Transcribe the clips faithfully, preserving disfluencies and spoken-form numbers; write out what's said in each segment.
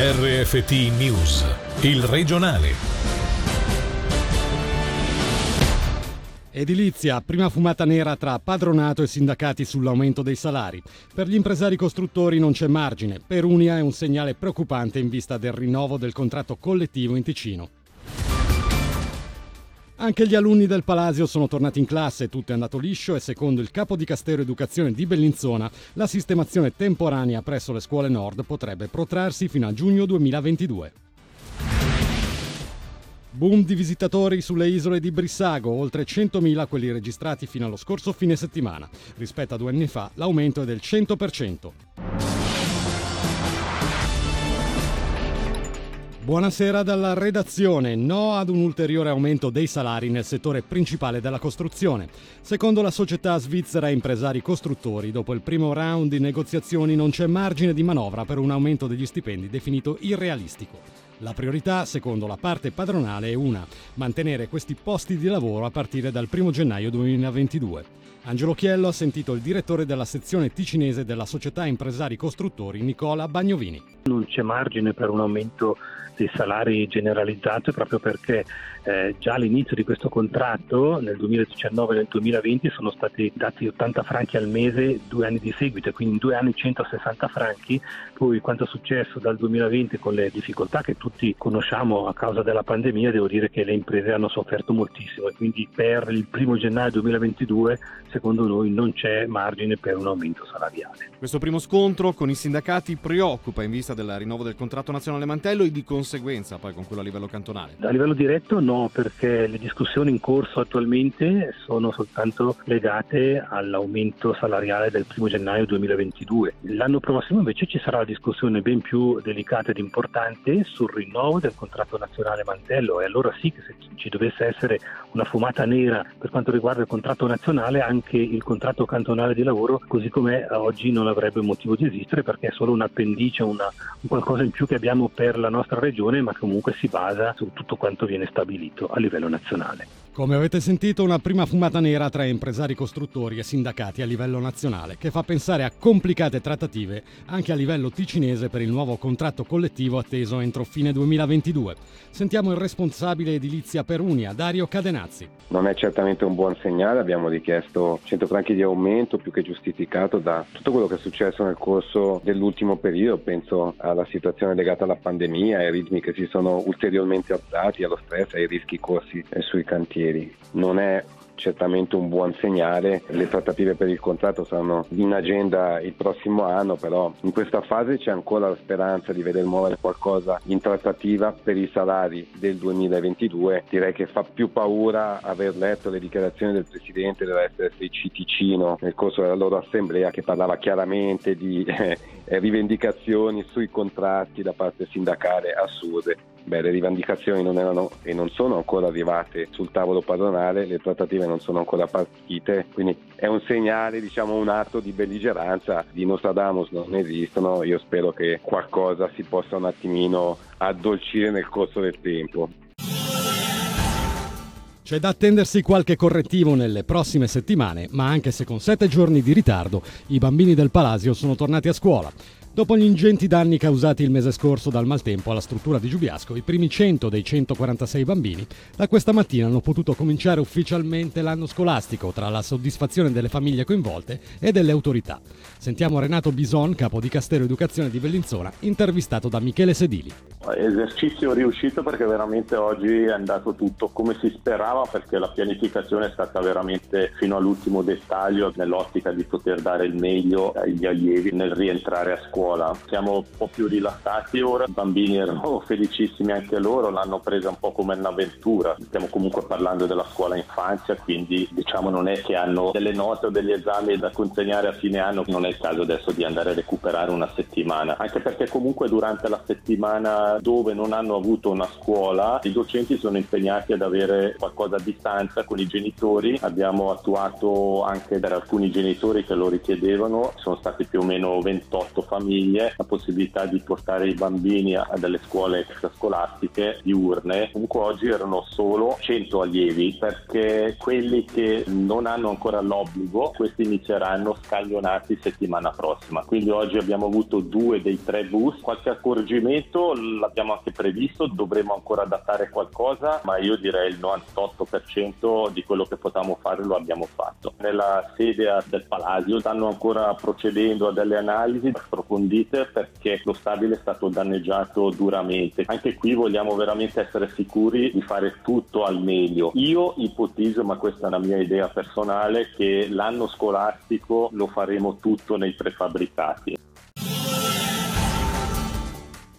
R F T News, il regionale. Edilizia, prima fumata nera tra padronato e sindacati sull'aumento dei salari. Per gli impresari costruttori non c'è margine. Per Unia è un segnale preoccupante in vista del rinnovo del contratto collettivo in Ticino. Anche gli alunni del Palasio sono tornati in classe, tutto è andato liscio e secondo il capo Dicastero Educazione di Bellinzona, la sistemazione temporanea presso le scuole nord potrebbe protrarsi fino a giugno duemilaventidue. Boom di visitatori sulle isole di Brissago, oltre centomila quelli registrati fino allo scorso fine settimana. Rispetto a due anni fa l'aumento è del cento per cento. Buonasera dalla redazione. No ad un ulteriore aumento dei salari nel settore principale della costruzione. Secondo la società svizzera Impresari Costruttori, dopo il primo round di negoziazioni non c'è margine di manovra per un aumento degli stipendi definito irrealistico. La priorità, secondo la parte padronale, è una, mantenere questi posti di lavoro a partire dal primo gennaio duemilaventidue. Angelo Chiello ha sentito il direttore della sezione ticinese della società Impresari Costruttori, Nicola Bagnovini. Non c'è margine per un aumento dei salari generalizzato proprio perché eh, già all'inizio di questo contratto, nel duemiladiciannove e nel duemilaventi, sono stati dati ottanta franchi al mese due anni di seguito, quindi in due anni centosessanta franchi. Poi quanto è successo dal duemilaventi con le difficoltà che tutti conosciamo a causa della pandemia, devo dire che le imprese hanno sofferto moltissimo e quindi per il primo gennaio duemilaventidue secondo noi non c'è margine per un aumento salariale. Questo primo scontro con i sindacati preoccupa in vista del rinnovo del contratto nazionale mantello e di conseguenza poi con quello a livello cantonale. A livello diretto no, perché le discussioni in corso attualmente sono soltanto legate all'aumento salariale del primo gennaio duemilaventidue. L'anno prossimo invece ci sarà una discussione ben più delicata ed importante sul rinnovo del contratto nazionale mantello e allora sì che se ci dovesse essere una fumata nera per quanto riguarda il contratto nazionale, anche il contratto cantonale di lavoro così com'è oggi non avrebbe motivo di esistere perché è solo un appendice, una, un qualcosa in più che abbiamo per la nostra regione, ma comunque si basa su tutto quanto viene stabilito a livello nazionale. Come avete sentito, una prima fumata nera tra impresari costruttori e sindacati a livello nazionale che fa pensare a complicate trattative anche a livello ticinese per il nuovo contratto collettivo atteso entro fine duemilaventidue. Sentiamo il responsabile edilizia per Unia, Dario Cadenazzi. Non è certamente un buon segnale, abbiamo richiesto cento franchi di aumento più che giustificato da tutto quello che è successo nel corso dell'ultimo periodo, penso alla situazione legata alla pandemia, ai ritmi che si sono ulteriormente alzati, allo stress, ai rischi corsi sui cantieri. Non è certamente un buon segnale, le trattative per il contratto saranno in agenda il prossimo anno, però in questa fase c'è ancora la speranza di vedere muovere qualcosa in trattativa per i salari del duemilaventidue. Direi che fa più paura aver letto le dichiarazioni del presidente della S S I C Ticino nel corso della loro assemblea, che parlava chiaramente di eh, rivendicazioni sui contratti da parte sindacale assurde. Beh, le rivendicazioni non erano e non sono ancora arrivate sul tavolo padronale, le trattative non sono ancora partite, quindi è un segnale, diciamo un atto di belligeranza, di Nostradamus non esistono, io spero che qualcosa si possa un attimino addolcire nel corso del tempo. C'è da attendersi qualche correttivo nelle prossime settimane, ma anche se con sette giorni di ritardo i bambini del Palasio sono tornati a scuola. Dopo gli ingenti danni causati il mese scorso dal maltempo alla struttura di Giubiasco, i primi cento dei centoquarantasei bambini da questa mattina hanno potuto cominciare ufficialmente l'anno scolastico, tra la soddisfazione delle famiglie coinvolte e delle autorità. Sentiamo Renato Bison, capo Dicastero Educazione di Bellinzona, intervistato da Michele Sedili. Esercizio riuscito perché veramente oggi è andato tutto come si sperava, perché la pianificazione è stata veramente fino all'ultimo dettaglio nell'ottica di poter dare il meglio agli allievi nel rientrare a scuola. Siamo un po' più rilassati ora, i bambini erano felicissimi anche loro, l'hanno presa un po' come un'avventura, stiamo comunque parlando della scuola infanzia, quindi diciamo non è che hanno delle note o degli esami da consegnare a fine anno, non è il caso adesso di andare a recuperare una settimana, anche perché comunque durante la settimana dove non hanno avuto una scuola i docenti sono impegnati ad avere qualcosa a distanza con i genitori, abbiamo attuato anche per alcuni genitori che lo richiedevano, sono stati più o meno ventotto famiglie famiglie la possibilità di portare i bambini a delle scuole extrascolastiche diurne. Comunque oggi erano solo cento allievi, perché quelli che non hanno ancora l'obbligo, questi inizieranno scaglionati settimana prossima. Quindi oggi abbiamo avuto due dei tre bus. Qualche accorgimento l'abbiamo anche previsto, dovremo ancora adattare qualcosa, ma io direi il novantotto per cento di quello che potevamo fare lo abbiamo fatto. Nella sede del Palasio stanno ancora procedendo a delle analisi approfondite, perché lo stabile è stato danneggiato duramente. Anche qui vogliamo veramente essere sicuri di fare tutto al meglio. Io ipotizzo, ma questa è una mia idea personale, che l'anno scolastico lo faremo tutto nei prefabbricati.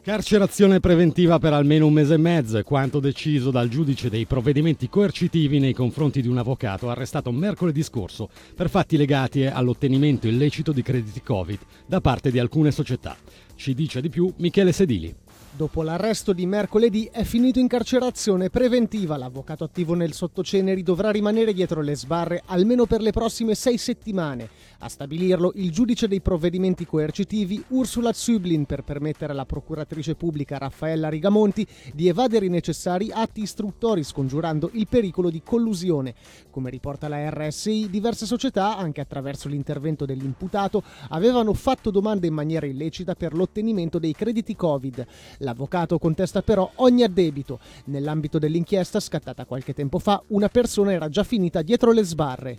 Carcerazione preventiva per almeno un mese e mezzo è quanto deciso dal giudice dei provvedimenti coercitivi nei confronti di un avvocato arrestato mercoledì scorso per fatti legati all'ottenimento illecito di crediti Covid da parte di alcune società. Ci dice di più Michele Sedili. Dopo l'arresto di mercoledì è finito in carcerazione preventiva. L'avvocato attivo nel sottoceneri dovrà rimanere dietro le sbarre almeno per le prossime sei settimane. A stabilirlo il giudice dei provvedimenti coercitivi Ursula Züblin, per permettere alla procuratrice pubblica Raffaella Rigamonti di evadere i necessari atti istruttori, scongiurando il pericolo di collusione. Come riporta la R S I, diverse società, anche attraverso l'intervento dell'imputato, avevano fatto domande in maniera illecita per l'ottenimento dei crediti Covid. L'avvocato contesta però ogni addebito. Nell'ambito dell'inchiesta scattata qualche tempo fa, una persona era già finita dietro le sbarre.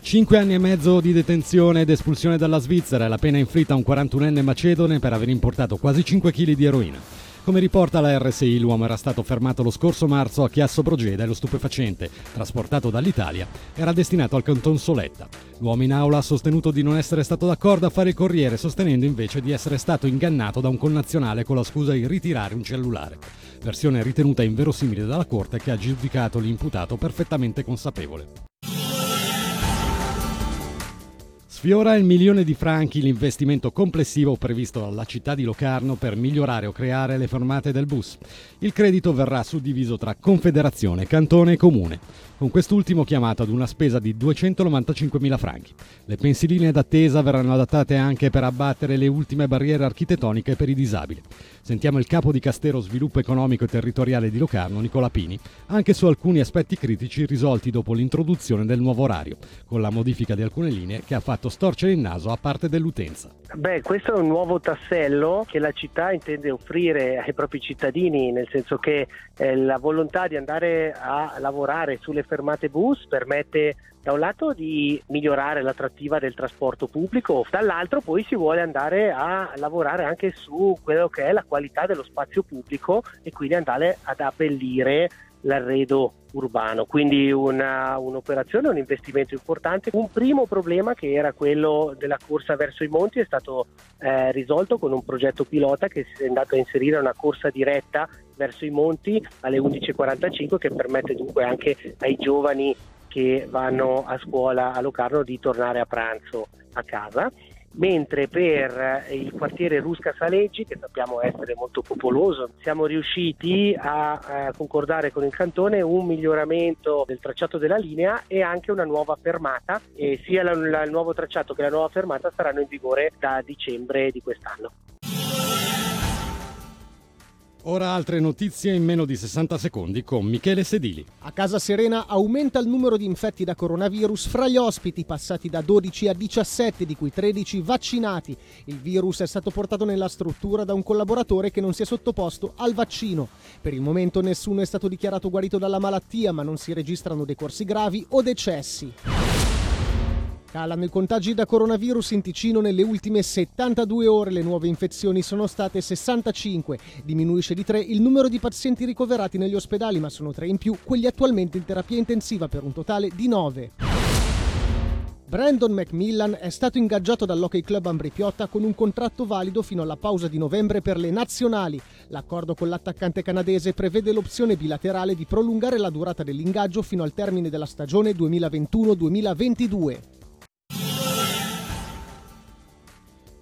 Cinque anni e mezzo di detenzione ed espulsione dalla Svizzera è la pena inflitta a un quarantunenne macedone per aver importato quasi cinque chili di eroina. Come riporta la R S I, l'uomo era stato fermato lo scorso marzo a Chiasso Brogeda e lo stupefacente, trasportato dall'Italia, era destinato al Canton Soletta. L'uomo in aula ha sostenuto di non essere stato d'accordo a fare il corriere, sostenendo invece di essere stato ingannato da un connazionale con la scusa di ritirare un cellulare. Versione ritenuta inverosimile dalla Corte, che ha giudicato l'imputato perfettamente consapevole. Sfiora il milione di franchi l'investimento complessivo previsto dalla città di Locarno per migliorare o creare le fermate del bus. Il credito verrà suddiviso tra Confederazione, Cantone e Comune, con quest'ultimo chiamato ad una spesa di duecentonovantacinquemila franchi. Le pensiline d'attesa verranno adattate anche per abbattere le ultime barriere architettoniche per i disabili. Sentiamo il capo Dicastero Sviluppo Economico e Territoriale di Locarno, Nicola Pini, anche su alcuni aspetti critici risolti dopo l'introduzione del nuovo orario, con la modifica di alcune linee che ha fatto storcere il naso a parte dell'utenza. Beh, questo è un nuovo tassello che la città intende offrire ai propri cittadini, nel senso che eh, la volontà di andare a lavorare sulle fermate bus permette da un lato di migliorare l'attrattiva del trasporto pubblico, dall'altro poi si vuole andare a lavorare anche su quello che è la qualità dello spazio pubblico e quindi andare ad abbellire l'arredo urbano, quindi una, un'operazione, un investimento importante. Un primo problema, che era quello della corsa verso i monti, è stato eh, risolto con un progetto pilota che si è andato a inserire una corsa diretta verso i monti alle undici e quarantacinque, che permette dunque anche ai giovani che vanno a scuola a Locarno di tornare a pranzo a casa. Mentre per il quartiere Rusca Saleggi, che sappiamo essere molto popoloso, siamo riusciti a, a concordare con il Cantone un miglioramento del tracciato della linea e anche una nuova fermata, e sia la, la, il nuovo tracciato che la nuova fermata saranno in vigore da dicembre di quest'anno. Ora altre notizie in meno di sessanta secondi con Michele Sedili. A Casa Serena aumenta il numero di infetti da coronavirus fra gli ospiti, passati da dodici a diciassette, di cui tredici vaccinati. Il virus è stato portato nella struttura da un collaboratore che non si è sottoposto al vaccino. Per il momento nessuno è stato dichiarato guarito dalla malattia, ma non si registrano decorsi gravi o decessi. Calano i contagi da coronavirus in Ticino nelle ultime settantadue ore, le nuove infezioni sono state sessantacinque. Diminuisce di tre il numero di pazienti ricoverati negli ospedali, ma sono tre in più quelli attualmente in terapia intensiva, per un totale di nove. Brandon McMillan è stato ingaggiato dall'Hockey Club Ambripiotta con un contratto valido fino alla pausa di novembre per le nazionali. L'accordo con l'attaccante canadese prevede l'opzione bilaterale di prolungare la durata dell'ingaggio fino al termine della stagione duemilaventuno duemilaventidue.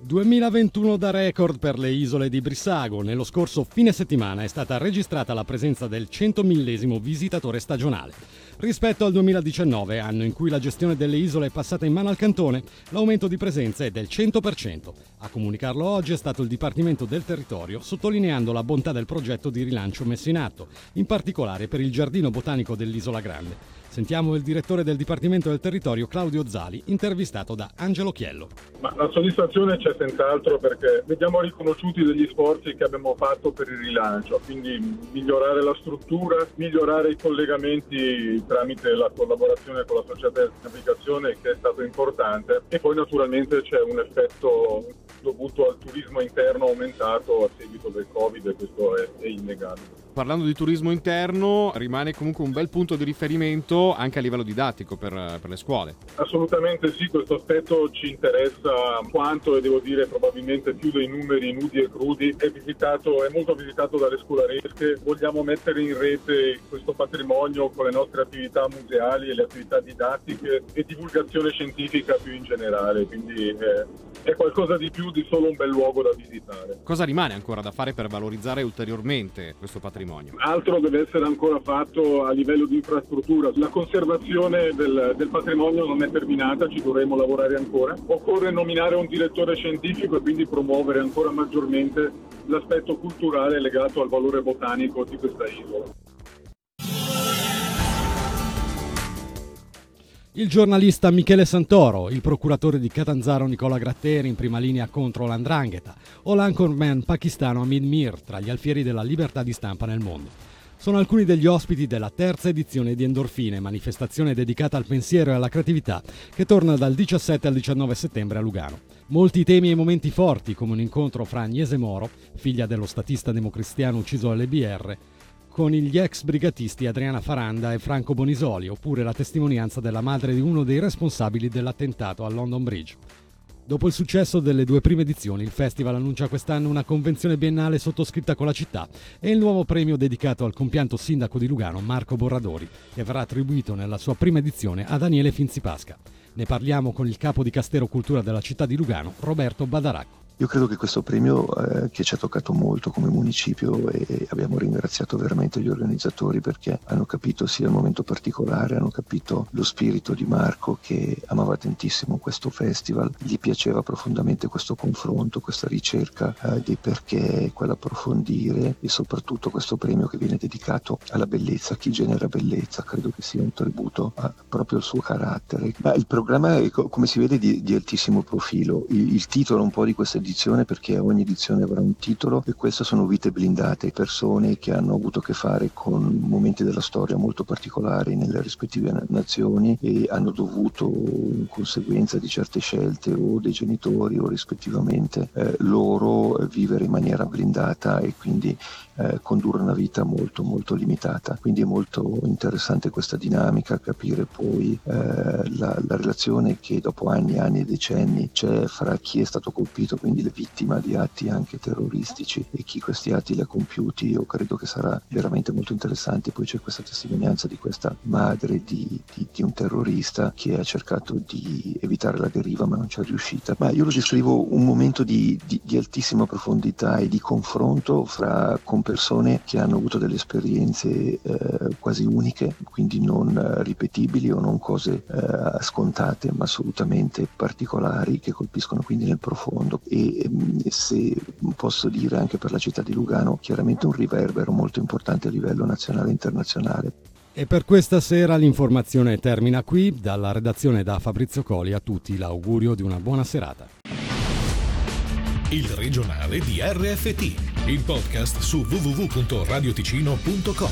duemilaventuno da record per le isole di Brissago. Nello scorso fine settimana è stata registrata la presenza del centomillesimo visitatore stagionale. Rispetto al duemiladiciannove, anno in cui la gestione delle isole è passata in mano al cantone, l'aumento di presenza è del cento per cento. A comunicarlo oggi è stato il Dipartimento del Territorio, sottolineando la bontà del progetto di rilancio messo in atto, in particolare per il giardino botanico dell'Isola Grande. Sentiamo il direttore del Dipartimento del Territorio, Claudio Zali, intervistato da Angelo Chiello. Ma la soddisfazione c'è senz'altro, perché vediamo riconosciuti degli sforzi che abbiamo fatto per il rilancio, quindi migliorare la struttura, migliorare i collegamenti tramite la collaborazione con la società di navigazione, che è stato importante, e poi naturalmente c'è un effetto dovuto al turismo interno aumentato a seguito del Covid, e questo è, è innegabile. Parlando di turismo interno, rimane comunque un bel punto di riferimento anche a livello didattico per, per le scuole. Assolutamente sì, questo aspetto ci interessa quanto, e devo dire probabilmente più dei numeri nudi e crudi, è visitato, è molto visitato dalle scolaresche. Vogliamo mettere in rete questo patrimonio con le nostre attività museali e le attività didattiche e divulgazione scientifica più in generale, quindi è, è qualcosa di più di solo un bel luogo da visitare. Cosa rimane ancora da fare per valorizzare ulteriormente questo patrimonio? Altro deve essere ancora fatto a livello di infrastruttura. La conservazione del, del patrimonio non è terminata, ci dovremo lavorare ancora. Occorre nominare un direttore scientifico e quindi promuovere ancora maggiormente l'aspetto culturale legato al valore botanico di questa isola. Il giornalista Michele Santoro, il procuratore di Catanzaro Nicola Gratteri in prima linea contro l'andrangheta, o l'anchorman pakistano Amid Mir, tra gli alfieri della libertà di stampa nel mondo. Sono alcuni degli ospiti della terza edizione di Endorfine, manifestazione dedicata al pensiero e alla creatività, che torna dal diciassette al diciannove settembre a Lugano. Molti temi e momenti forti, come un incontro fra Agnese Moro, figlia dello statista democristiano ucciso alle B R, con gli ex brigatisti Adriana Faranda e Franco Bonisoli, oppure la testimonianza della madre di uno dei responsabili dell'attentato a London Bridge. Dopo il successo delle due prime edizioni, il festival annuncia quest'anno una convenzione biennale sottoscritta con la città e il nuovo premio dedicato al compianto sindaco di Lugano Marco Borradori, che verrà attribuito nella sua prima edizione a Daniele Finzi Pasca. Ne parliamo con il capo di Dicastero Cultura della città di Lugano, Roberto Badaracco. Io credo che questo premio eh, che ci ha toccato molto come municipio, e abbiamo ringraziato veramente gli organizzatori, perché hanno capito sia il momento particolare, hanno capito lo spirito di Marco, che amava tantissimo questo festival, gli piaceva profondamente questo confronto, questa ricerca eh, dei perché, quell'approfondire, e soprattutto questo premio che viene dedicato alla bellezza, a chi genera bellezza. Credo che sia un tributo a, proprio al suo carattere. Ma il programma è, come si vede, di, di altissimo profilo. Il, il titolo un po' di questa edizione, perché ogni edizione avrà un titolo, e queste sono vite blindate, persone che hanno avuto a che fare con momenti della storia molto particolari nelle rispettive nazioni, e hanno dovuto, in conseguenza di certe scelte o dei genitori o rispettivamente eh, loro, vivere in maniera blindata e quindi eh, condurre una vita molto molto limitata. Quindi è molto interessante questa dinamica, capire poi eh, la, la relazione che dopo anni e anni e decenni c'è fra chi è stato colpito, quindi le vittime di atti anche terroristici, e chi questi atti li ha compiuti. Io credo che sarà veramente molto interessante. Poi c'è questa testimonianza di questa madre di, di, di un terrorista che ha cercato di evitare la deriva ma non ci è riuscita. Ma io lo descrivo un momento di, di, di altissima profondità e di confronto fra, con persone che hanno avuto delle esperienze eh, quasi uniche, quindi non ripetibili o non cose eh, scontate, ma assolutamente particolari, che colpiscono quindi nel profondo. E se posso dire, anche per la città di Lugano, chiaramente un riverbero molto importante a livello nazionale e internazionale. E per questa sera l'informazione termina qui. Dalla redazione, da Fabrizio Coli, a tutti l'augurio di una buona serata. Il regionale di R F T, il podcast su w w w punto radio ticino punto com.